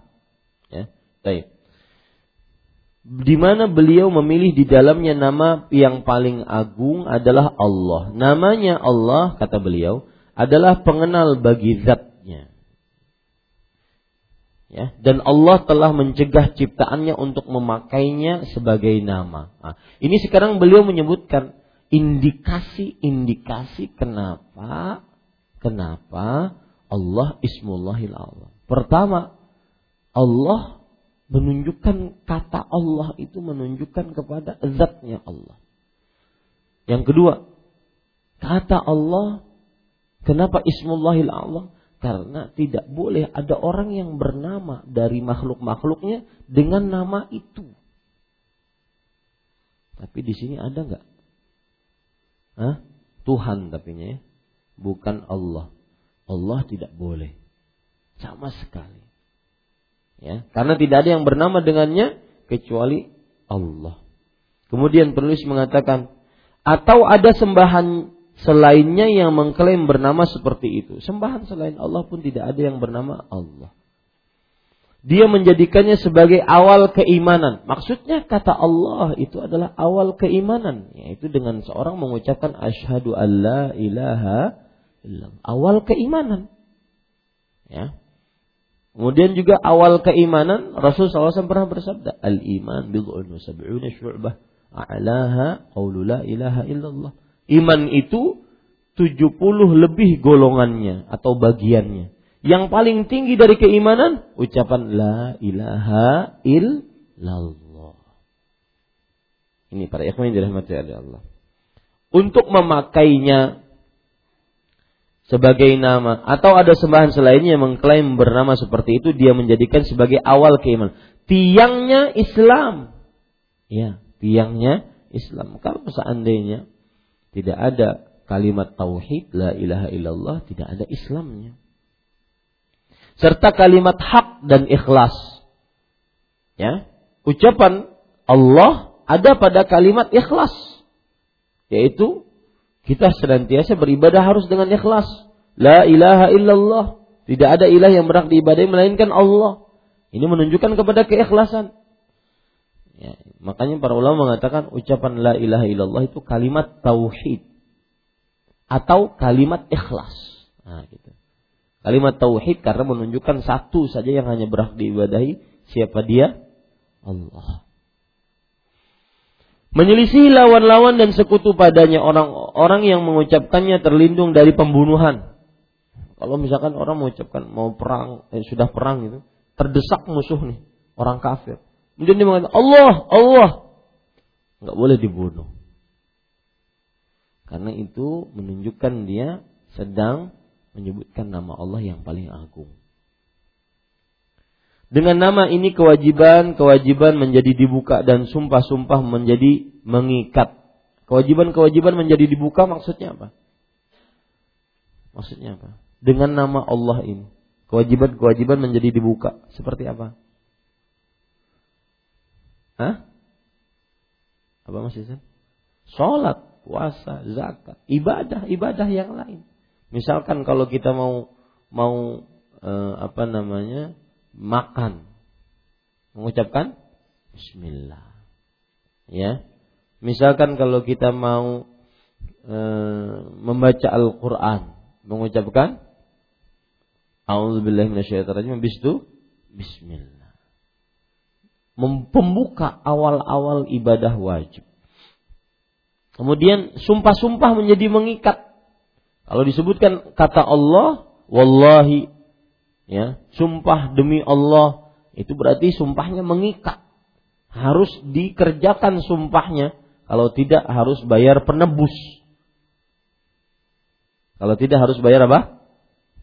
Ya, baik. Di mana beliau memilih di dalamnya nama yang paling agung adalah Allah. Namanya Allah, kata beliau, adalah pengenal bagi zatnya. Ya, dan Allah telah mencegah ciptaannya untuk memakainya sebagai nama. Nah, ini sekarang beliau menyebutkan indikasi-indikasi kenapa kenapa Allah Ismullahil A'zam. Pertama, Allah menunjukkan, kata Allah itu menunjukkan kepada zatnya Allah. Yang kedua, kata Allah, kenapa Ismullahil A'zam? Karena tidak boleh ada orang yang bernama dari makhluk-makhluknya dengan nama itu. Tapi di sini ada nggak? Hah? Tuhan tapinya ya, bukan Allah. Allah tidak boleh sama sekali. Ya, karena tidak ada yang bernama dengannya kecuali Allah. Kemudian penulis mengatakan, atau ada sembahan selainnya yang mengklaim bernama seperti itu. Sembahan selain Allah pun tidak ada yang bernama Allah. Dia menjadikannya sebagai awal keimanan. Maksudnya kata Allah itu adalah awal keimanan, yaitu dengan seorang mengucapkan asyhadu an la ilaha illallah. Awal keimanan. Ya. Kemudian juga awal keimanan, Rasulullah sallallahu alaihi wasallam pernah bersabda, al-iman bid'un wa sab'una syu'bah, a'laha qaulu la ilaha illallah. Iman itu tujuh puluh lebih golongannya atau bagiannya. Yang paling tinggi dari keimanan ucapan la ilaha illallah. Ini para ikhwan yang dirahmati Allah. Untuk memakainya sebagai nama atau ada sembahan selainnya yang mengklaim bernama seperti itu, dia menjadikan sebagai awal keimanan. Tiangnya Islam. Ya, tiangnya Islam. Kalau seandainya tidak ada kalimat tauhid la ilaha illallah, tidak ada Islamnya. Serta kalimat hak dan ikhlas. Ya, ucapan Allah ada pada kalimat ikhlas. Yaitu kita senantiasa beribadah harus dengan ikhlas. La ilaha illallah, tidak ada ilah yang berhak diibadahi melainkan Allah. Ini menunjukkan kepada keikhlasan. Ya, makanya para ulama mengatakan ucapan la ilaha illallah itu kalimat tauhid atau kalimat ikhlas. Nah, gitu. Kalimat tauhid karena menunjukkan satu saja yang hanya berhak diibadahi, siapa dia? Allah. Menyelisih lawan-lawan dan sekutu padanya, orang-orang yang mengucapkannya terlindung dari pembunuhan. Kalau misalkan orang mengucapkan mau perang, eh, sudah perang gitu, terdesak musuh nih, orang kafir. Kemudian dia mengatakan Allah, Allah, enggak boleh dibunuh. Karena itu menunjukkan dia sedang menyebutkan nama Allah yang paling agung. Dengan nama ini kewajiban-kewajiban menjadi dibuka dan sumpah-sumpah menjadi mengikat. Kewajiban-kewajiban menjadi dibuka maksudnya apa? Maksudnya apa? Dengan nama Allah ini. Kewajiban-kewajiban menjadi dibuka. Seperti apa? Hah? Apa maksudnya? Sholat, puasa, zakat, ibadah-ibadah yang lain. Misalkan kalau kita mau mau eh, apa namanya? makan. Mengucapkan bismillah. Ya. Misalkan kalau kita mau e, membaca Al-Qur'an, mengucapkan auzubillahi minasyaitonirrajim, habis itu bismillah. Membuka awal-awal ibadah wajib. Kemudian sumpah-sumpah menjadi mengikat. Kalau disebutkan kata Allah, wallahi, ya, sumpah demi Allah, itu berarti sumpahnya mengikat. Harus dikerjakan sumpahnya. Kalau tidak harus bayar penebus. Kalau tidak harus bayar apa?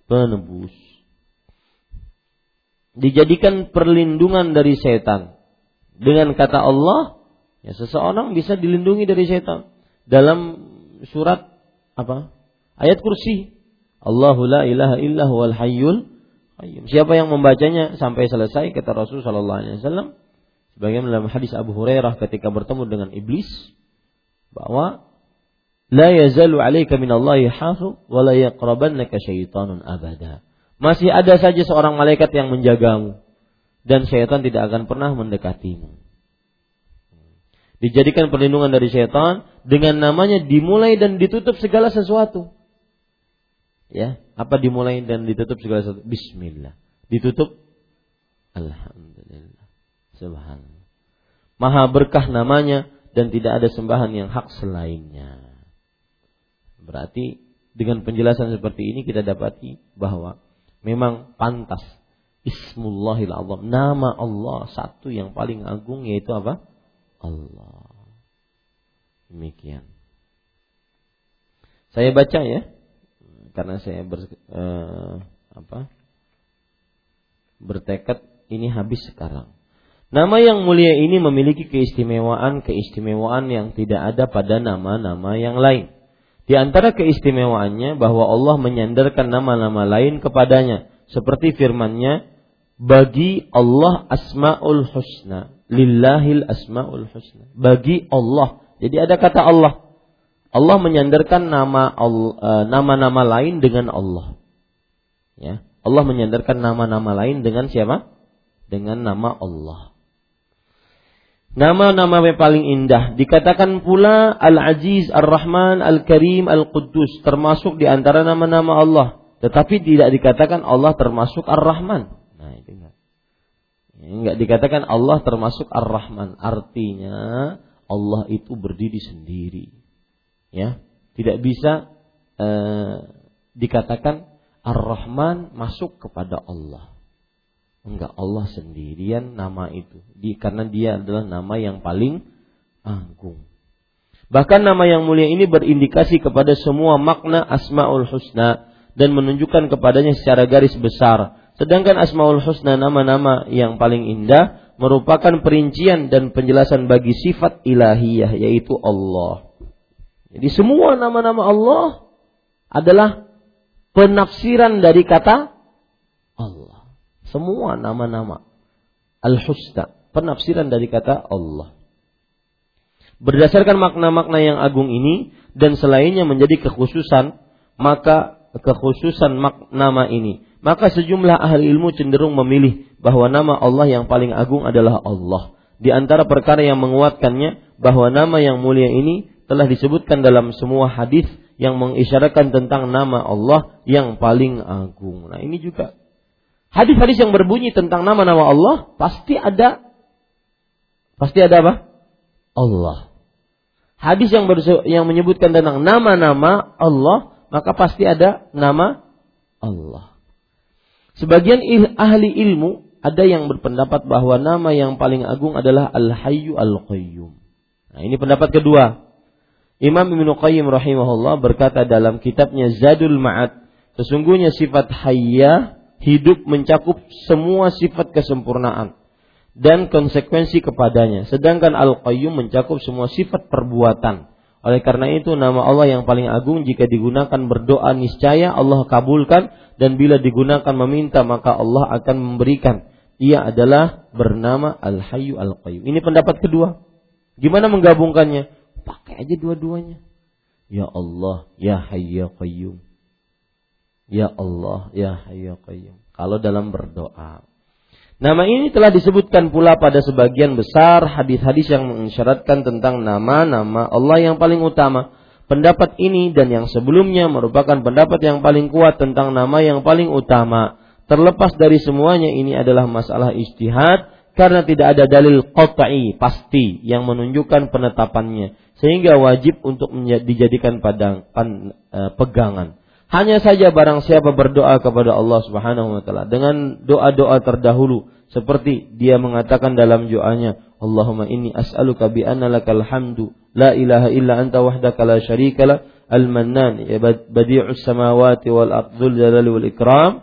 Penebus. Dijadikan perlindungan dari setan. Dengan kata Allah, ya, seseorang bisa dilindungi dari setan. Dalam surat apa? Ayat kursi. Allahu la ilaha illa huwal hayyul qayyum. Siapa yang membacanya sampai selesai, kata Rasulullah sallallahu alaihi wasallam, sebagaimana dalam hadis Abu Hurairah ketika bertemu dengan iblis, bahwa la yazalu alaika minallahi hafiz wa la yaqrabannaka syaitanun abada. Masih ada saja seorang malaikat yang menjagamu dan syaitan tidak akan pernah mendekatimu. Dijadikan perlindungan dari syaitan, dengan namanya dimulai dan ditutup segala sesuatu. Ya, apa dimulai dan ditutup segala sesuatu? Bismillah. Ditutup alhamdulillah. Subhanallah. Maha berkah namanya dan tidak ada sembahan yang hak selainnya. Berarti dengan penjelasan seperti ini kita dapati bahwa memang pantas Ismullahil Azam, nama Allah satu yang paling agung, yaitu apa? Allah. Demikian. Saya baca ya, karena saya ber, eh, apa? bertekad ini habis sekarang. Nama yang mulia ini memiliki keistimewaan-keistimewaan yang tidak ada pada nama-nama yang lain. Di antara keistimewaannya bahwa Allah menyandarkan nama-nama lain kepadanya. Seperti firman-Nya, bagi Allah asma'ul husna. Lillahil asma'ul husna. Bagi Allah. Jadi ada kata Allah. Allah menyandarkan nama Allah, nama-nama lain dengan Allah. Ya, Allah menyandarkan nama-nama lain dengan siapa? Dengan nama Allah. Nama-nama yang paling indah. Dikatakan pula Al-Aziz, Ar-Rahman, Al-Karim, Al-Quddus. Termasuk di antara nama-nama Allah. Tetapi tidak dikatakan Allah termasuk Ar-Rahman. Nah, itu enggak. Enggak dikatakan Allah termasuk Ar-Rahman. Artinya Allah itu berdiri sendiri. Ya, tidak bisa eh, dikatakan Ar-Rahman masuk kepada Allah. Enggak, Allah sendirian nama itu. Di, karena dia adalah nama yang paling agung. Bahkan nama yang mulia ini berindikasi kepada semua makna Asma'ul Husna dan menunjukkan kepadanya secara garis besar. Sedangkan Asma'ul Husna, nama-nama yang paling indah, merupakan perincian dan penjelasan bagi sifat ilahiyah, yaitu Allah. Jadi semua nama-nama Allah adalah penafsiran dari kata Allah. Semua nama-nama Al-Husna, penafsiran dari kata Allah. Berdasarkan makna-makna yang agung ini dan selainnya menjadi kekhususan, maka kekhususan nama ini, maka sejumlah ahli ilmu cenderung memilih bahwa nama Allah yang paling agung adalah Allah. Di antara perkara yang menguatkannya bahwa nama yang mulia ini telah disebutkan dalam semua hadis yang mengisyaratkan tentang nama Allah yang paling agung. Nah, ini juga hadis-hadis yang berbunyi tentang nama-nama Allah pasti ada, pasti ada apa? Allah. Hadis yang berse- yang menyebutkan tentang nama-nama Allah, maka pasti ada nama Allah. Sebagian il- ahli ilmu ada yang berpendapat bahwa nama yang paling agung adalah Al-Hayyu Al-Qayyum. Nah, ini pendapat kedua. Imam Ibnu Qayyim rahimahullah berkata dalam kitabnya Zadul Ma'ad, sesungguhnya sifat hayyah, hidup, mencakup semua sifat kesempurnaan dan konsekuensi kepadanya. Sedangkan Al-Qayyum mencakup semua sifat perbuatan. Oleh karena itu nama Allah yang paling agung jika digunakan berdoa niscaya Allah kabulkan, dan bila digunakan meminta maka Allah akan memberikan. Ia adalah bernama Al-Hayyu Al-Qayyum. Ini pendapat kedua. Gimana menggabungkannya? Pakai aja dua-duanya. Ya Allah, ya Hayyu Qayyum. Ya Allah, ya Hayyu Qayyum. Kalau dalam berdoa. Nama ini telah disebutkan pula pada sebagian besar hadis-hadis yang mengisyaratkan tentang nama-nama Allah yang paling utama. Pendapat ini dan yang sebelumnya merupakan pendapat yang paling kuat tentang nama yang paling utama. Terlepas dari semuanya, ini adalah masalah ijtihad karena tidak ada dalil qat'i pasti yang menunjukkan penetapannya, sehingga wajib untuk dijadikan padang, pan, pegangan. Hanya saja barang siapa berdoa kepada Allah Subhanahu wa taala dengan doa-doa terdahulu seperti dia mengatakan dalam doanya, Allahumma inni as'aluka bi anna lakal hamdu la ilaha illa anta wahdaka la syarika la al-mannan ya badi'us samawati wal ardhul jalali wal ikram,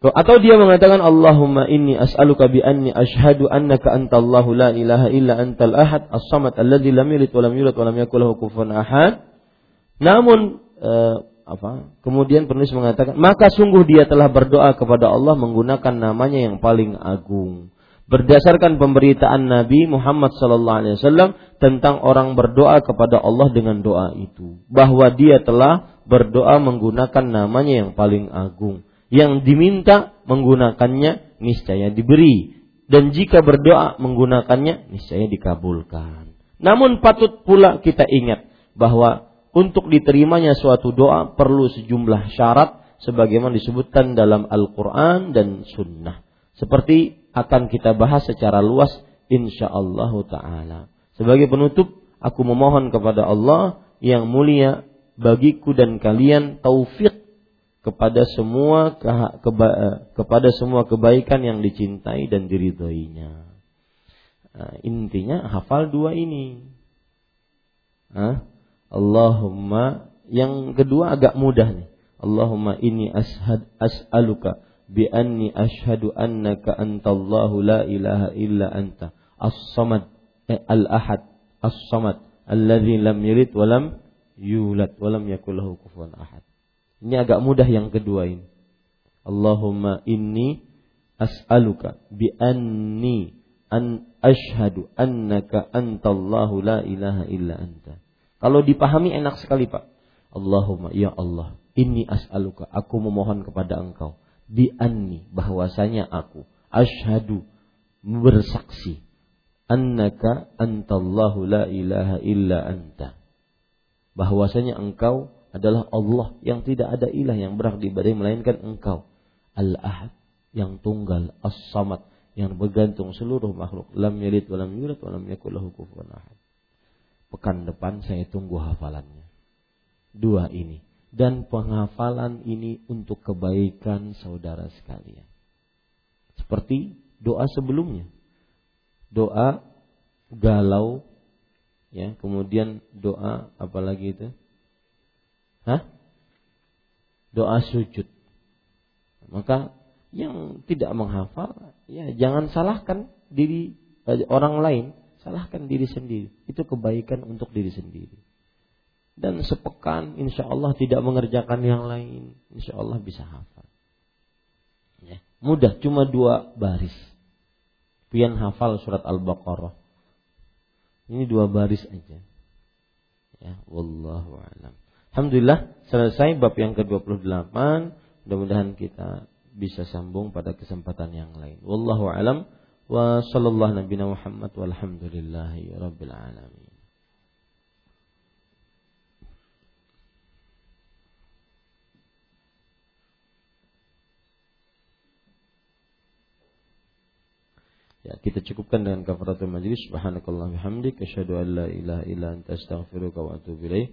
atau dia mengatakan Allahumma inni as'aluka bi anni ashhadu annaka antallahu la ilaha illa antal ahad as-samad alladzi lam yalid wa lam yulad wa lam yakul lahu kufuwan ahad. Namun uh, Apa? kemudian penulis mengatakan, maka sungguh dia telah berdoa kepada Allah menggunakan namanya yang paling agung. Berdasarkan pemberitaan Nabi Muhammad shallallahu alaihi wasallam tentang orang berdoa kepada Allah dengan doa itu, bahwa dia telah berdoa menggunakan namanya yang paling agung, yang diminta menggunakannya niscaya diberi, dan jika berdoa menggunakannya niscaya dikabulkan. Namun patut pula kita ingat bahwa untuk diterimanya suatu doa perlu sejumlah syarat sebagaimana disebutkan dalam Al-Quran dan Sunnah. Seperti akan kita bahas secara luas insya'Allah ta'ala. Sebagai penutup, aku memohon kepada Allah yang mulia bagiku dan kalian taufik kepada semua keha- keba- kepada semua kebaikan yang dicintai dan diridhoinya. Nah, intinya hafal dua ini. Hah? Allahumma, yang kedua agak mudah nih. Allahumma inni ashad as'aluka bi anni ashhadu annaka antallahu la ilaha illa anta as-samad eh, al-ahad as-samad alladzi lam yalid wa lam yulad wa lam yakul lahu kufuwan ahad. Ini agak mudah yang kedua ini. Allahumma inni as'aluka bi anni an ashhadu annaka antallahu la ilaha illa anta. Kalau dipahami enak sekali, Pak. Allahumma ya Allah, inni as'aluka, aku memohon kepada Engkau, bi anni, bahwasanya aku, asyhadu, bersaksi, annaka antallahu la ilaha illa anta, bahwasanya Engkau adalah Allah yang tidak ada ilah yang berhak diibadahi melainkan Engkau, al-ahad, yang tunggal, as-samad, yang bergantung seluruh makhluk, lam yalid wa lam yulad wa lam yakul lahu kufuwan ahad. Pekan depan saya tunggu hafalannya. Dua ini. Dan penghafalan ini untuk kebaikan saudara sekalian. Seperti doa sebelumnya. Doa galau. Ya, kemudian doa apa lagi itu? Hah? Doa sujud. Maka yang tidak menghafal, ya jangan salahkan diri eh, orang lain. Salahkan diri sendiri. Itu kebaikan untuk diri sendiri. Dan sepekan insya Allah tidak mengerjakan yang lain, insya Allah bisa hafal. Ya. Mudah, cuma dua baris. Pian hafal surat Al-Baqarah. Ini dua baris aja. Ya, wallahu a'lam. Alhamdulillah selesai bab yang kedua puluh delapan. Mudah-mudahan kita bisa sambung pada kesempatan yang lain. Wallahu a'lam. Wa sallallahu nabiyana Muhammad walhamdulillahi rabbil alamin. Ya, kita cukupkan dengan kafaratul majlis. Subhanakallah bihamdika asyhadu an la ilaha illa anta astaghfiruka wa atubu ilaik.